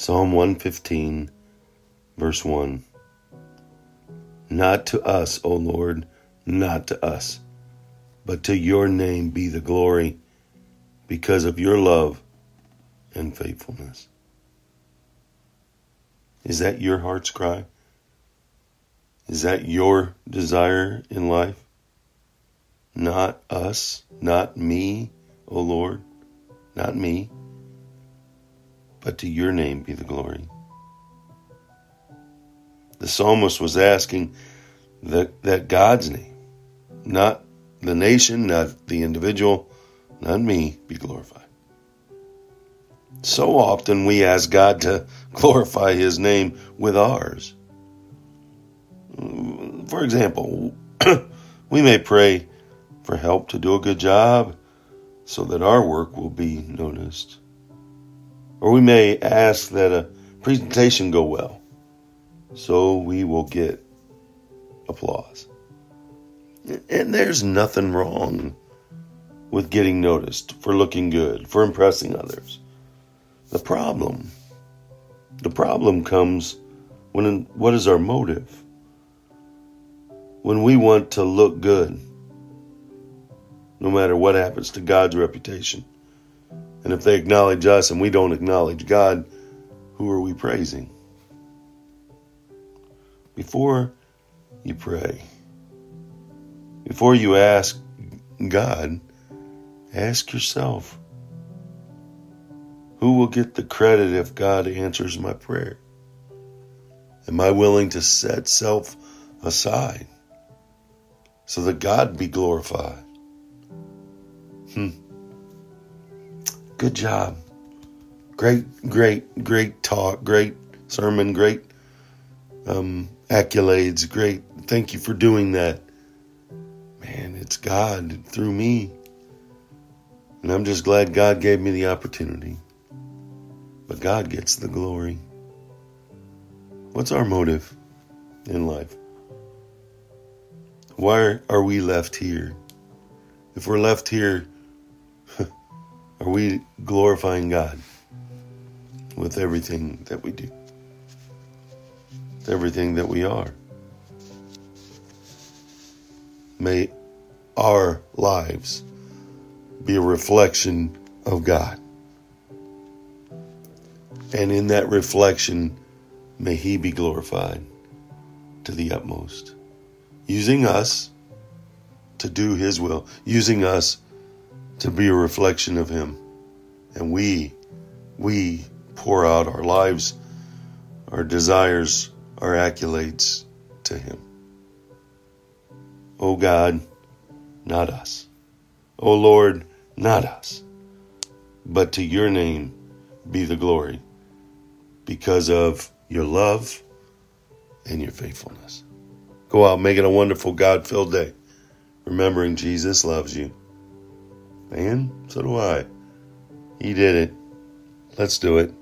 Psalm 115, verse 1. Not to us, O Lord, not to us, but to your name be the glory, because of your love and faithfulness. Is that your heart's cry? Is that your desire in life? Not us, not me, O Lord, not me, but to your name be the glory. The psalmist was asking that God's name, not the nation, not the individual, not me, be glorified. So often we ask God to glorify his name with ours. For example, we may pray for help to do a good job so that our work will be noticed. Or we may ask that a presentation go well, so we will get applause. And there's nothing wrong with getting noticed, for looking good, for impressing others. The problem comes when, what is our motive? When we want to look good, no matter what happens to God's reputation. And if they acknowledge us and we don't acknowledge God, who are we praising? Before you pray, before you ask God, ask yourself, who will get the credit if God answers my prayer? Am I willing to set self aside so that God be glorified? Good job. Great talk, great sermon, great accolades, great. Thank you for doing that. Man, it's God through me. And I'm just glad God gave me the opportunity. But God gets the glory. What's our motive in life? Why are we left here? If we're left here, are we glorifying God with everything that we do? With everything that we are? May our lives be a reflection of God. And in that reflection, may he be glorified to the utmost. Using us to do his will. Using us to be a reflection of him. And we pour out our lives, our desires, our accolades to him. O God, not us. O Lord, not us. But to your name be the glory, because of your love and your faithfulness. Go out making a wonderful God-filled day, remembering Jesus loves you. And so do I. He did it. Let's do it.